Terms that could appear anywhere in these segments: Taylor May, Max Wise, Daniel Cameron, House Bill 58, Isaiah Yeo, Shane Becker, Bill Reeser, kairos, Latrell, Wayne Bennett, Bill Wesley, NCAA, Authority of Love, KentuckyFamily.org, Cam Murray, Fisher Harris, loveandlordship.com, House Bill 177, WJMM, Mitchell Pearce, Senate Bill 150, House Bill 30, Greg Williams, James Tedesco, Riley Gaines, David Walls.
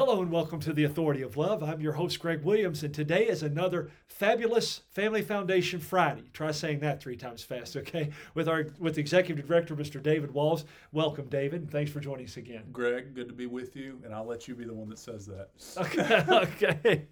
Hello and welcome to the Authority of Love. I'm your host, Greg Williams, and today is another fabulous Family Foundation Friday. Try saying that three times fast, okay? With Executive Director, Mr. David Walls. Welcome, David. Thanks for joining us again. Greg, good to be with you, and I'll let you be the one that says that. Okay.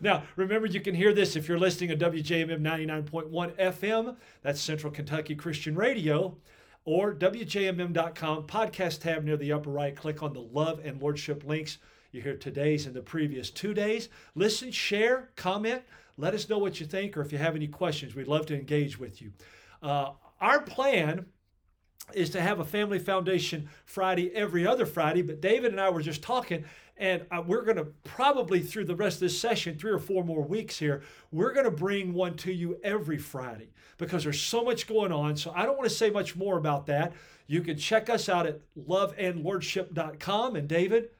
Now, remember, you can hear this if you're listening to WJMM 99.1 FM, that's Central Kentucky Christian Radio, or WJMM.com, podcast tab near the upper right. Click on the Love and Lordship links. You hear today's and the previous 2 days. Listen, share, comment. Let us know what you think, or if you have any questions, we'd love to engage with you. Our plan is to have a Family Foundation Friday every other Friday, but David and I were just talking, and we're going to probably, through the rest of this session, 3 or 4 more weeks here, we're going to bring one to you every Friday because there's so much going on. So I don't want to say much more about that. You can check us out at loveandlordship.com. And David,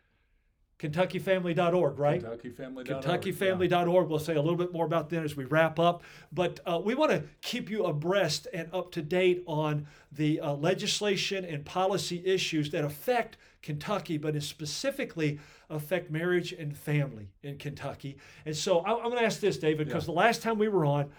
KentuckyFamily.org, right? KentuckyFamily.org. KentuckyFamily.org. We'll say a little bit more about that as we wrap up. But we want to keep you abreast and up to date on the legislation and policy issues that affect Kentucky, but specifically affect marriage and family in Kentucky. And so I'm going to ask this, David, because the last time we were on,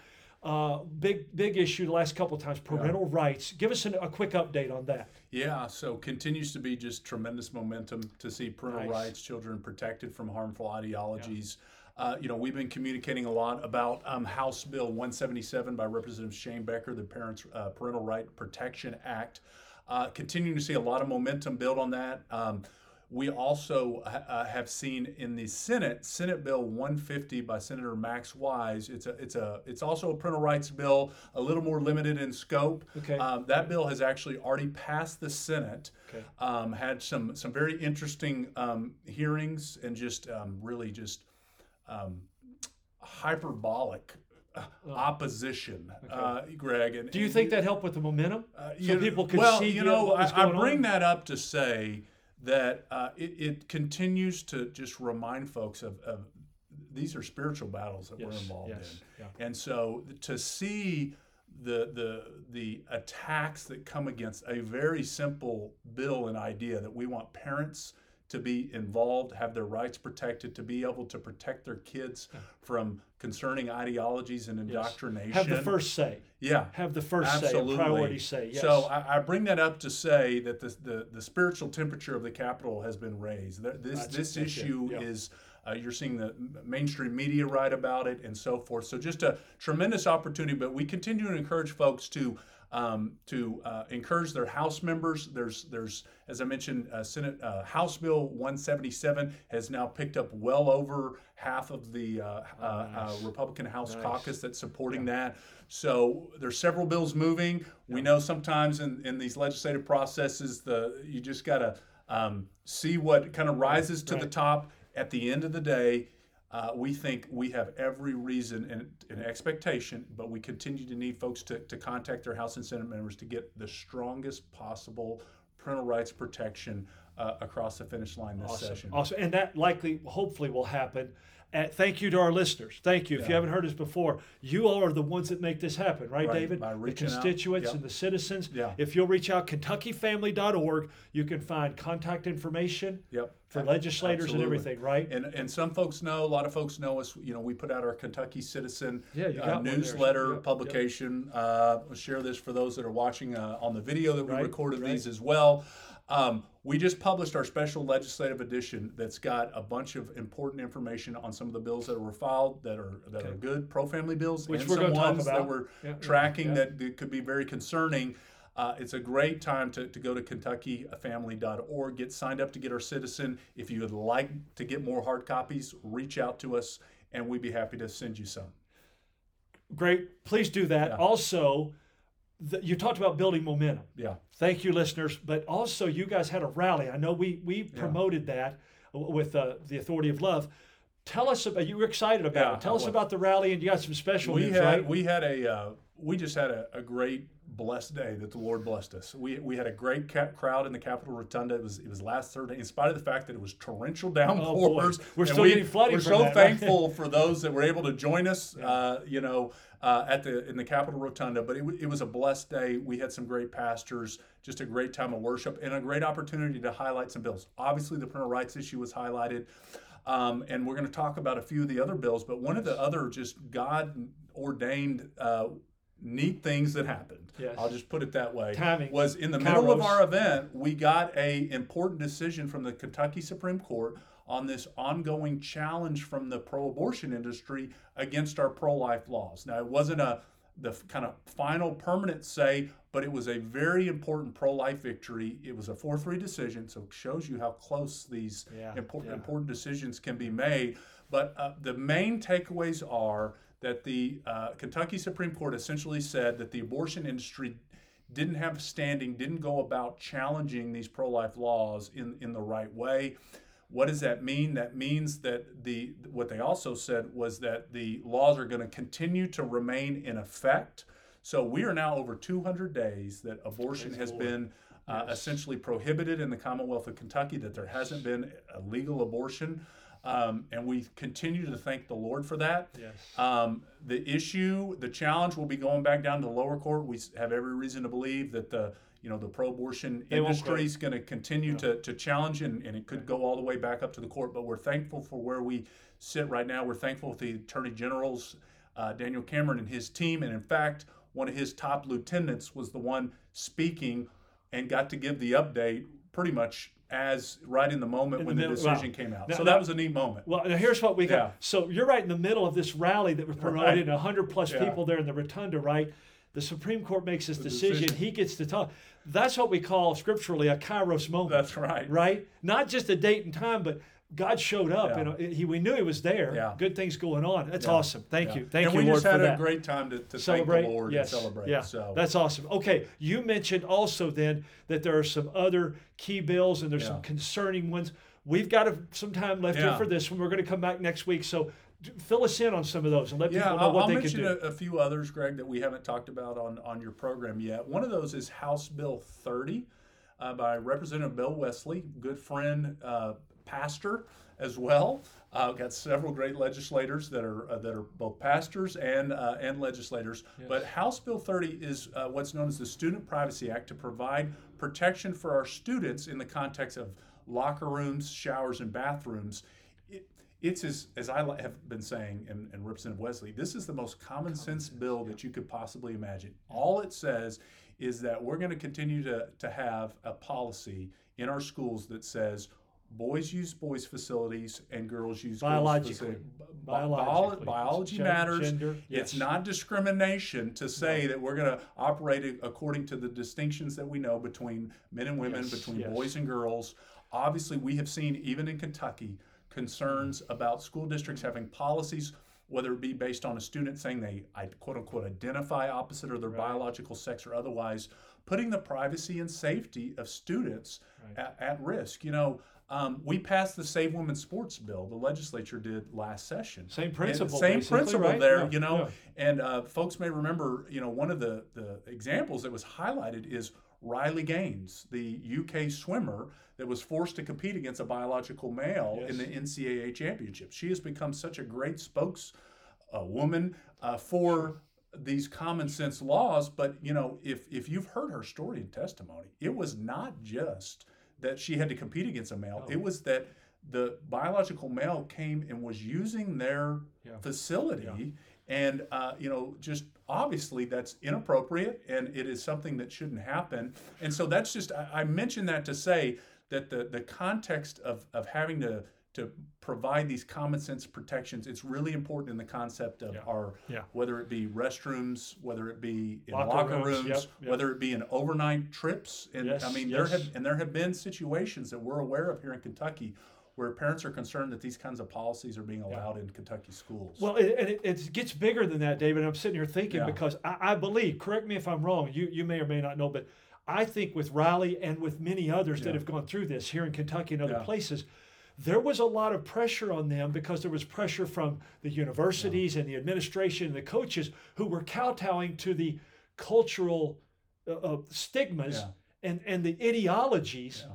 big issue the last couple of times, parental rights. Give us a quick update on that. Yeah, so continues to be just tremendous momentum to see parental rights, children protected from harmful ideologies. Yeah. We've been communicating a lot about House Bill 177 by Representative Shane Becker, the Parents Parental Right Protection Act. Continuing to see a lot of momentum build on that. We also have seen in the Senate Bill 150 by Senator Max Wise. It's also a parental rights bill, a little more limited in scope. Okay. That bill has actually already passed the Senate. Okay. Had some very interesting hearings and just really just hyperbolic opposition, Greg. And, do you think that helped with the momentum? So people could see what was going on? I bring that up to say that it continues to just remind folks of these are spiritual battles that we're involved in. Yeah. And so to see the attacks that come against a very simple bill and idea that we want parents to be involved, have their rights protected, to be able to protect their kids from concerning ideologies and indoctrination. Have the first say. Yeah. Have the first say, priority say. Yes. So I bring that up to say that the spiritual temperature of the Capitol has been raised. This issue is, you're seeing the mainstream media write about it and so forth. So just a tremendous opportunity, but we continue to encourage folks to encourage their House members. There's as I mentioned, Senate House Bill 177 has now picked up well over half of the Republican House caucus that's supporting that. So there's several bills moving. We know sometimes in these legislative processes, you just gotta see what kind of rises to the top. At the end of the day, we think we have every reason and expectation, but we continue to need folks to contact their House and Senate members to get the strongest possible parental rights protection across the finish line this session. Awesome. And that likely, hopefully, will happen. Thank you to our listeners. Thank you. If you haven't heard us before, you all are the ones that make this happen, right. David? The constituents and the citizens. Yeah. If you'll reach out, KentuckyFamily.org, you can find contact information for legislators and everything, right? And some folks know, a lot of folks know us. We put out our Kentucky Citizen newsletter publication. We'll share this for those that are watching on the video that we recorded these as well. We just published our special legislative edition that's got a bunch of important information on some of the bills that were filed that are good pro-family bills, which we're going to talk about, that we're tracking that could be very concerning. It's a great time to go to KentuckyFamily.org, get signed up to get our citizen. If you would like to get more hard copies, reach out to us, and we'd be happy to send you some. Great. Please do that. Yeah. Also, you talked about building momentum. Yeah. Thank you, listeners. But also, you guys had a rally. I know we promoted that with the Authority of Love. Tell us about it. You were excited about it. Tell us about the rally, and you got some special news, right? We had a we just had a great, blessed day that the Lord blessed us. We had a great crowd in the Capitol Rotunda. It was last Thursday, in spite of the fact that it was torrential downpours. We're thankful for those that were able to join us, in the Capitol Rotunda. But it was a blessed day. We had some great pastors, just a great time of worship, and a great opportunity to highlight some bills. Obviously, the parental rights issue was highlighted. And we're going to talk about a few of the other bills, but one of the other just God-ordained neat things that happened, yes, I'll just put it that way, timing, was in the middle of our event, we got a important decision from the Kentucky Supreme Court on this ongoing challenge from the pro-abortion industry against our pro-life laws. Now, it wasn't the kind of final permanent say, but it was a very important pro-life victory. It was a 4-3 decision, so it shows you how close these important decisions can be made. But the main takeaways are that the Kentucky Supreme Court essentially said that the abortion industry didn't have standing, didn't go about challenging these pro-life laws in the right way. What does that mean? That means that what they also said was that the laws are going to continue to remain in effect. So we are now over 200 days that abortion has been essentially prohibited in the Commonwealth of Kentucky, that there hasn't been a legal abortion. And we continue to thank the Lord for that. Yes. The challenge will be going back down to the lower court. We have every reason to believe that the pro-abortion industry is going to continue to challenge, and it could go all the way back up to the court. But we're thankful for where we sit right now. We're thankful for the Attorney General's Daniel Cameron and his team. And in fact, one of his top lieutenants was the one speaking and got to give the update pretty much as right in the moment when the decision came out. Now, so that was a neat moment. Well, here's what we got. Yeah. So you're right in the middle of this rally that was promoted, 100-plus people there in the rotunda, right? The Supreme Court makes his decision. He gets to talk. That's what we call scripturally a kairos moment. That's right. Right? Not just a date and time, but God showed up, and we knew he was there. Yeah. Good things going on. That's awesome. Thank you. Thank you, Lord, for that. And we just had a great time to celebrate, thank the Lord and celebrate. Yeah. So. That's awesome. Okay, you mentioned also then that there are some other key bills, and there's some concerning ones. We've got some time left here for this one. We're going to come back next week. So fill us in on some of those and let people know what they can do. I'll mention a few others, Greg, that we haven't talked about on your program yet. One of those is House Bill 30 by Representative Bill Wesley, good friend, pastor as well. Got several great legislators that are both pastors and legislators. Yes. But House Bill 30 is what's known as the Student Privacy Act to provide protection for our students in the context of locker rooms, showers, and bathrooms. It's as I have been saying, and Representative Wesley, this is the most common sense bill that you could possibly imagine. All it says is that we're going to continue to have a policy in our schools that says boys use boys' facilities and girls use girls' facilities. Biologically. Biology matters. Gender, it's not discrimination to say that we're going to operate according to the distinctions that we know between men and women, between boys and girls. Obviously, we have seen, even in Kentucky, concerns about school districts having policies, whether it be based on a student saying they, quote-unquote, identify opposite or their biological sex or otherwise, putting the privacy and safety of students at risk. You know, we passed the Save Women's Sports bill, the legislature did last session. Same principle. Same principle there, And folks may remember, one of the examples that was highlighted is Riley Gaines, the UK swimmer that was forced to compete against a biological male in the NCAA championship. She has become such a great spokeswoman for these common sense laws. But, if you've heard her story and testimony, it was not just that she had to compete against a male. It was that the biological male came and was using their facility. Yeah. And, just obviously that's inappropriate, and it is something that shouldn't happen. And so that's just, I mentioned that to say that the context of having to provide these common sense protections, it's really important in the concept of our, whether it be restrooms, whether it be in locker rooms, whether it be in overnight trips. And there have been situations that we're aware of here in Kentucky where parents are concerned that these kinds of policies are being allowed in Kentucky schools. Well, and it gets bigger than that, David. I'm sitting here thinking because I believe, correct me if I'm wrong, you may or may not know, but I think with Riley and with many others that have gone through this here in Kentucky and other places, there was a lot of pressure on them because there was pressure from the universities and the administration and the coaches who were kowtowing to the cultural stigmas and the ideologies. Yeah.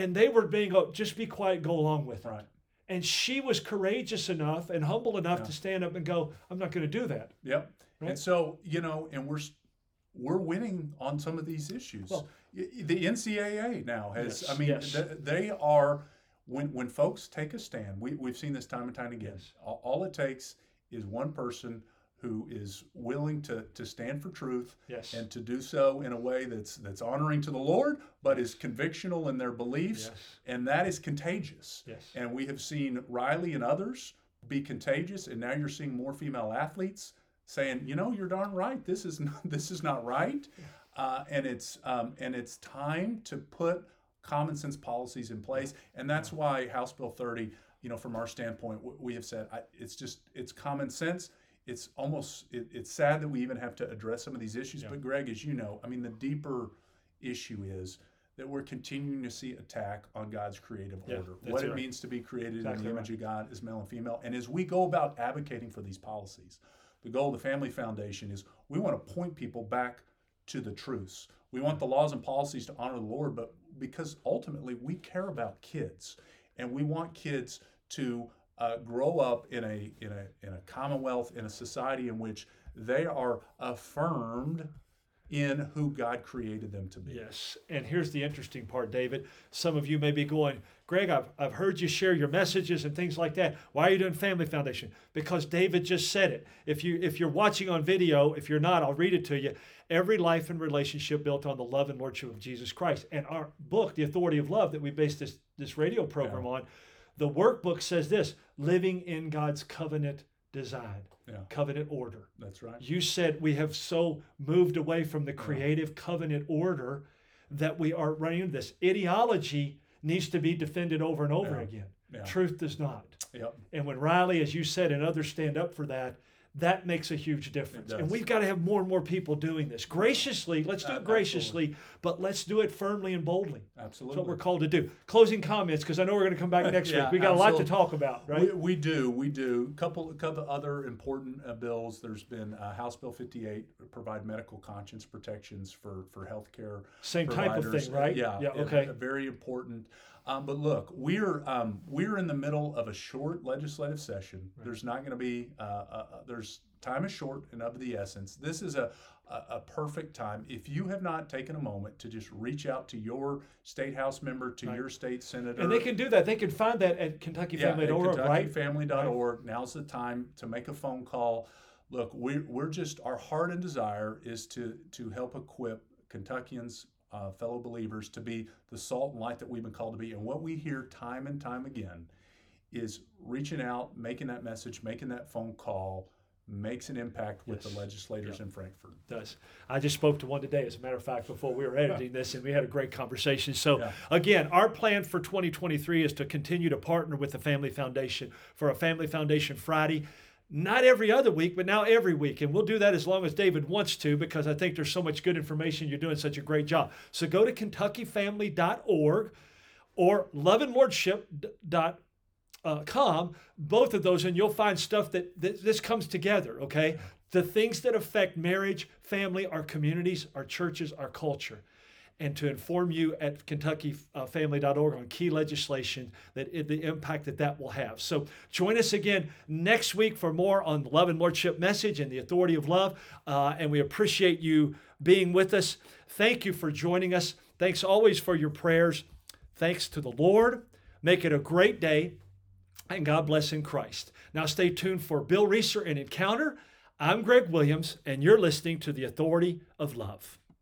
And they were being, oh, just be quiet, go along with it. And she was courageous enough and humble enough to stand up and go, I'm not going to do that. Yep. Right? And so, you know, and we're winning on some of these issues. Well, the NCAA now has, yes, I mean, yes. They are, when folks take a stand, we've seen this time and time again. Yes. All it takes is one person who is willing to stand for truth and to do so in a way that's honoring to the Lord, but is convictional in their beliefs, and that is contagious. Yes. And we have seen Riley and others be contagious, and now you're seeing more female athletes saying, you know, you're darn right, this is not right, and it's time to put common sense policies in place, and that's why House Bill 30, you know, from our standpoint, we have said it's common sense. It's almost, it's sad that we even have to address some of these issues. Yeah. But Greg, as you know, I mean, the deeper issue is that we're continuing to see attack on God's creative order. What it means to be created in the image of God as male and female. And as we go about advocating for these policies, the goal of the Family Foundation is we want to point people back to the truths. We want the laws and policies to honor the Lord, but because ultimately we care about kids and we want kids to grow up in a commonwealth, in a society in which they are affirmed in who God created them to be. Yes, and here's the interesting part, David. Some of you may be going, Greg, I've heard you share your messages and things like that. Why are you doing Family Foundation? Because David just said it. If you're watching on video, if you're not, I'll read it to you. Every life and relationship built on the love and lordship of Jesus Christ. And our book, The Authority of Love, that we based this radio program on, the workbook says this, living in God's covenant design, covenant order. That's right. You said we have so moved away from the creative covenant order that we are running into this. Ideology needs to be defended over and over again. Yeah. Truth does not. Yep. And when Riley, as you said, and others stand up for that, that makes a huge difference. And we've got to have more and more people doing this. Graciously, let's do it graciously, but let's do it firmly and boldly. Absolutely. That's what we're called to do. Closing comments, because I know we're going to come back next week. We've got a lot to talk about, right? We do. A couple other important bills. There's been House Bill 58, provide medical conscience protections for health care providers. Type of thing, right? Yeah, okay. Very important. But look, we're in the middle of a short legislative session. Right. There's not going to be time is short and of the essence. This is a perfect time. If you have not taken a moment to just reach out to your state house member, to your state senator, and they can do that. They can find that at KentuckyFamily.org. KentuckyFamily.org. Right. Now's the time to make a phone call. Look, we're just, our heart and desire is to help equip Kentuckians, fellow believers, to be the salt and light that we've been called to be. And what we hear time and time again is reaching out, making that message, making that phone call makes an impact with the legislators in Frankfort. It does. I just spoke to one today, as a matter of fact, before we were editing this, and we had a great conversation. So again, our plan for 2023 is to continue to partner with the Family Foundation for a Family Foundation Friday. Not every other week, but now every week. And we'll do that as long as David wants to, because I think there's so much good information. You're doing such a great job. So go to KentuckyFamily.org or loveandlordship.com, both of those, and you'll find stuff that this comes together, okay? The things that affect marriage, family, our communities, our churches, our culture. And to inform you at KentuckyFamily.org on key legislation, the impact that will have. So join us again next week for more on the Love and Lordship message and the Authority of Love. And we appreciate you being with us. Thank you for joining us. Thanks always for your prayers. Thanks to the Lord. Make it a great day, and God bless in Christ. Now stay tuned for Bill Reeser and Encounter. I'm Greg Williams, and you're listening to The Authority of Love.